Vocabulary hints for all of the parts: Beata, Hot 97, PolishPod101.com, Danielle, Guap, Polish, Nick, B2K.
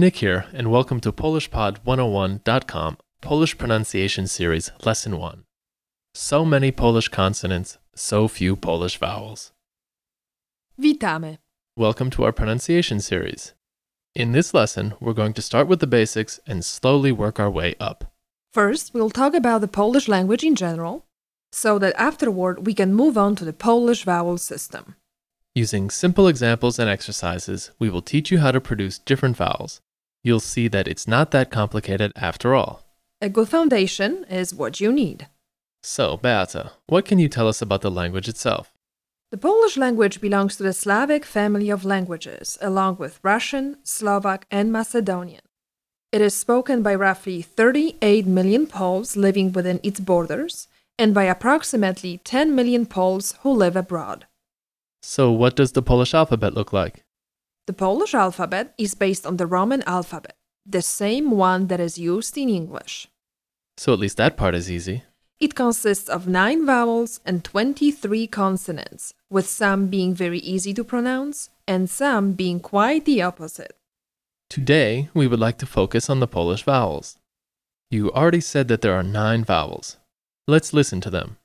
Nick here, and welcome to PolishPod101.com Polish Pronunciation Series Lesson 1. So many Polish consonants, so few Polish vowels. Witamy. Welcome to our pronunciation series. In this lesson, we're going to start with the basics and slowly work our way up. First, we'll talk about the Polish language in general, so that afterward we can move on to the Polish vowel system. Using simple examples and exercises, we will teach you how to produce different vowels. You'll see that it's not that complicated after all. A good foundation is what you need. So, Beata, what can you tell us about the language itself? The Polish language belongs to the Slavic family of languages, along with Russian, Slovak, and Macedonian. It is spoken by roughly 38 million Poles living within its borders, and by approximately 10 million Poles who live abroad. So, what does the Polish alphabet look like? The Polish alphabet is based on the Roman alphabet, the same one that is used in English. So at least that part is easy. It consists of 9 vowels and 23 consonants, with some being very easy to pronounce and some being quite the opposite. Today, we would like to focus on the Polish vowels. You already said that there are 9 vowels. Let's listen to them.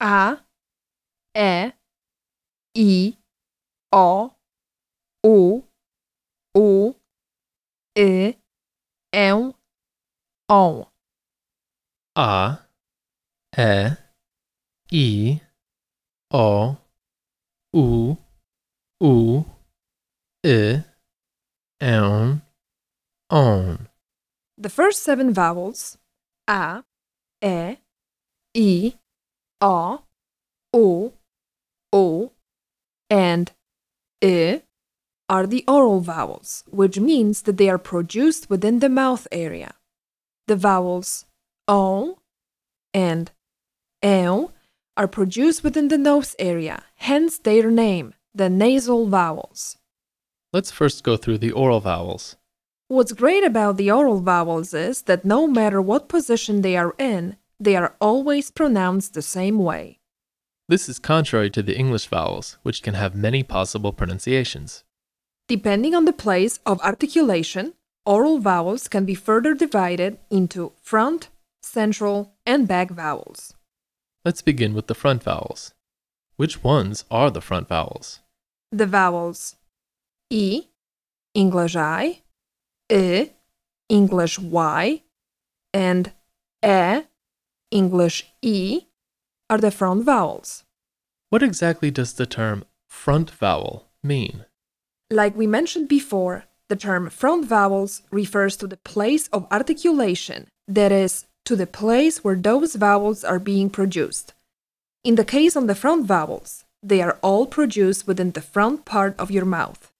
A, E, I, O, U, I, E, O. A, E, I, O, U, I, E, O. The first 7 vowels, A, E, I, O, U, and I, are the oral vowels, which means that they are produced within the mouth area. The vowels O and E are produced within the nose area, hence their name, the nasal vowels. Let's first go through the oral vowels. What's great about the oral vowels is that no matter what position they are in, they are always pronounced the same way. This is contrary to the English vowels, which can have many possible pronunciations. Depending on the place of articulation, oral vowels can be further divided into front, central, and back vowels. Let's begin with the front vowels. Which ones are the front vowels? The vowels E, English I, I, English Y, and E, English E, are the front vowels. What exactly does the term front vowel mean? Like we mentioned before, the term front vowels refers to the place of articulation, that is, to the place where those vowels are being produced. In the case of the front vowels, they are all produced within the front part of your mouth.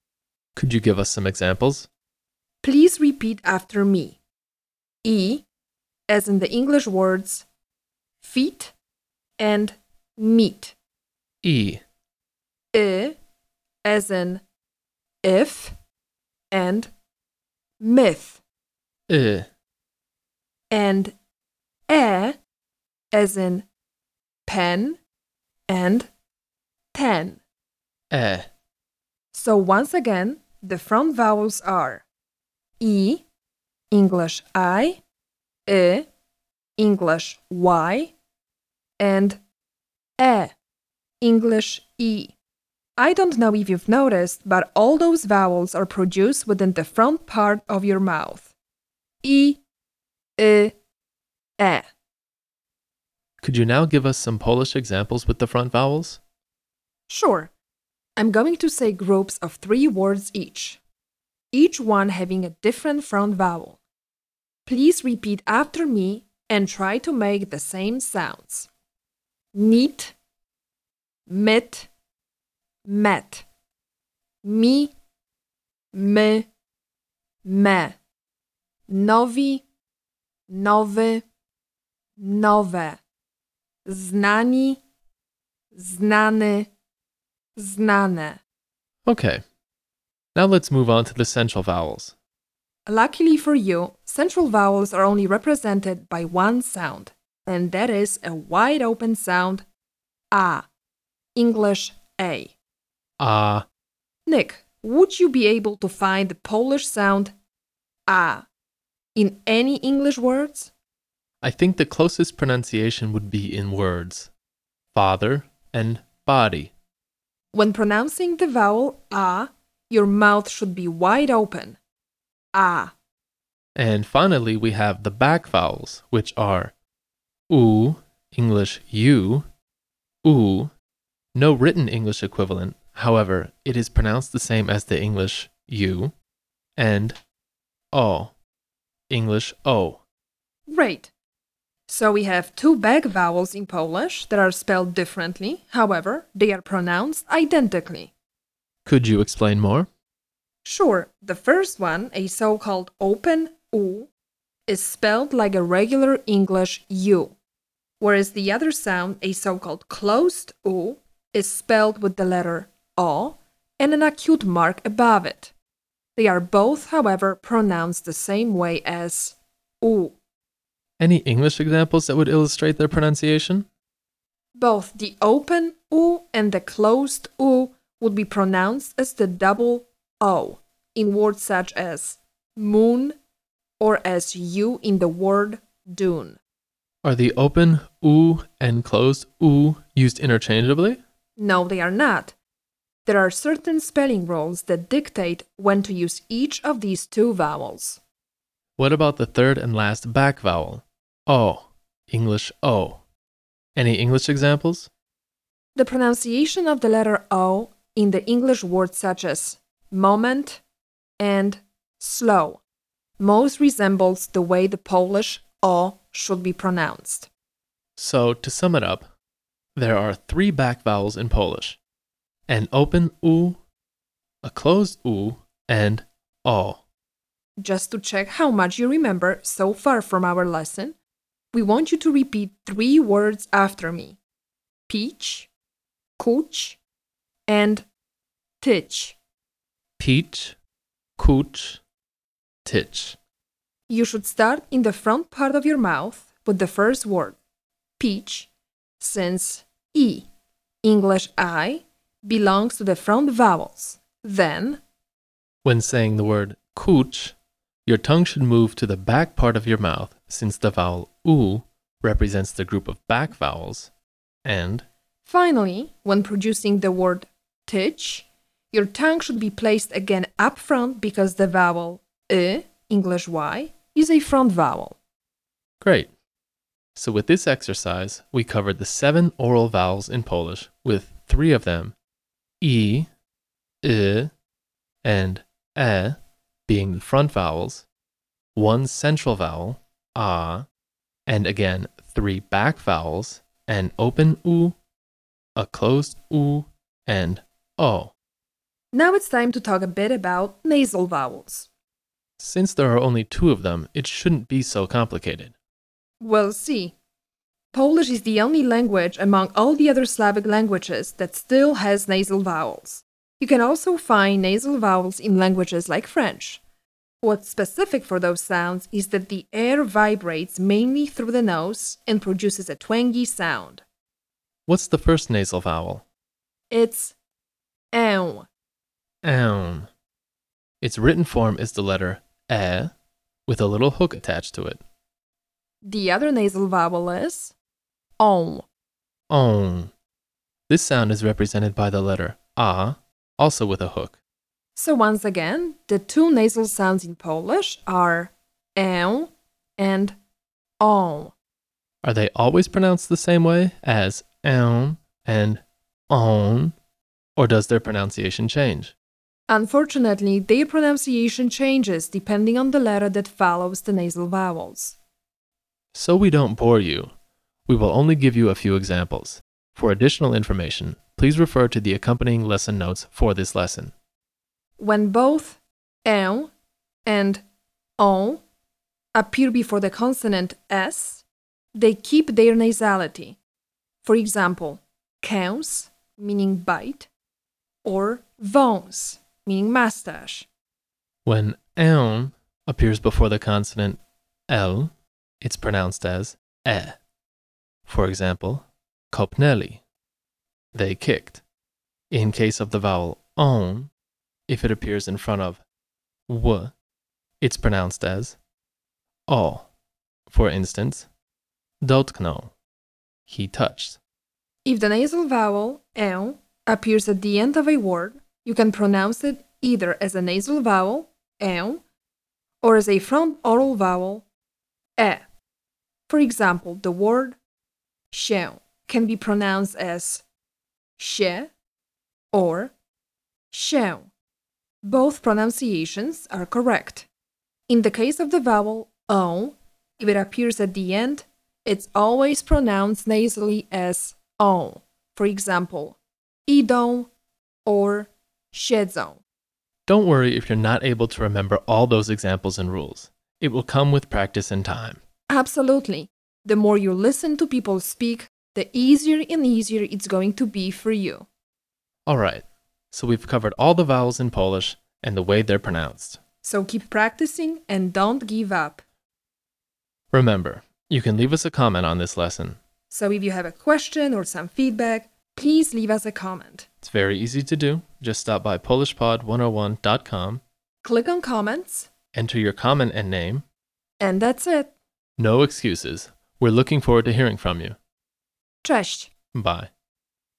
Could you give us some examples? Please repeat after me. E, as in the English words, feet and meat. E. I, as in if and myth. I. And E, as in pen and ten. E. So once again, the front vowels are E, English I, English Y, and E, English E. I don't know if you've noticed, but all those vowels are produced within the front part of your mouth. E, I, E. Could you now give us some Polish examples with the front vowels? Sure. I'm going to say groups of 3 words each one having a different front vowel. Please repeat after me and try to make the same sounds. Niet, mit, met. Mi, my, me. Nowi, nowy, nowe. Znani, znany, znane. Okay. Now let's move on to the central vowels. Luckily for you, central vowels are only represented by one sound, and that is a wide open sound, A, English A. Nick, would you be able to find the Polish sound ah in any English words? I think the closest pronunciation would be in words, father and body. When pronouncing the vowel ah, your mouth should be wide open. Ah. And finally, we have the back vowels, which are oo, English you, oo, no written English equivalent. However, it is pronounced the same as the English you, and o, English o. Great. So we have two back vowels in Polish that are spelled differently. However, they are pronounced identically. Could you explain more? Sure. The first one, a so-called open u, is spelled like a regular English u, whereas the other sound, a so-called closed u, is spelled with the letter o and an acute mark above it. They are both, however, pronounced the same way as u. Any English examples that would illustrate their pronunciation? Both the open u and the closed u would be pronounced as the double o in words such as moon or as u in the word dune. Are the open u and closed u used interchangeably? No, they are not. There are certain spelling rules that dictate when to use each of these two vowels. What about the third and last back vowel? O, English o. Any English examples? The pronunciation of the letter o in the English words such as moment and slow most resembles the way the Polish o should be pronounced. So, to sum it up, there are three back vowels in Polish: an open u, a closed u, and o. Just to check how much you remember so far from our lesson, we want you to repeat three words after me: peach, kuch, and tich. Peach, kuch, tich. You should start in the front part of your mouth with the first word, peach, since e, English I, belongs to the front vowels. Then, when saying the word kuch, your tongue should move to the back part of your mouth, since the vowel u represents the group of back vowels. And finally, when producing the word tich, your tongue should be placed again up front because the vowel e, English y, is a front vowel. Great. So with this exercise, we covered the seven oral vowels in Polish, with three of them, e, I, and e, being the front vowels, one central vowel, a, and again, three back vowels, an open u, a closed u, and o. Now it's time to talk a bit about nasal vowels. Since there are only two of them, it shouldn't be so complicated. We'll see. Polish is the only language among all the other Slavic languages that still has nasal vowels. You can also find nasal vowels in languages like French. What's specific for those sounds is that the air vibrates mainly through the nose and produces a twangy sound. What's the first nasal vowel? It's ę. Ę. Its written form is the letter e with a little hook attached to it. The other nasal vowel is ą. Ą. This sound is represented by the letter a, also with a hook. So once again, the two nasal sounds in Polish are ę and ą. Are they always pronounced the same way as ę and ą, or does their pronunciation change? Unfortunately, their pronunciation changes depending on the letter that follows the nasal vowels. So we don't bore you, we will only give you a few examples. For additional information, please refer to the accompanying lesson notes for this lesson. When both ę and ą appear before the consonant s, they keep their nasality. For example, kęs, meaning bite, or wąs, meaning mustache. When ę appears before the consonant l, it's pronounced as e. For example, kopnęli. They kicked. In case of the vowel on, if it appears in front of w, It's pronounced as o. For instance, dotknął. He touched. If the nasal vowel e appears at the end of a word, you can pronounce it either as a nasal vowel e or as a front oral vowel e. For example, the word się can be pronounced as się or się. Both pronunciations are correct. In the case of the vowel o, if it appears at the end, it's always pronounced nasally as o. For example, idą or siedzą. Don't worry if you're not able to remember all those examples and rules. It will come with practice and time. Absolutely. The more you listen to people speak, the easier and easier it's going to be for you. All right. So we've covered all the vowels in Polish and the way they're pronounced. So keep practicing and don't give up. Remember, you can leave us a comment on this lesson. So if you have a question or some feedback, please leave us a comment. It's very easy to do. Just stop by PolishPod101.com. Click on comments. Enter your comment and name. And that's it. No excuses. We're looking forward to hearing from you. Cześć. Bye.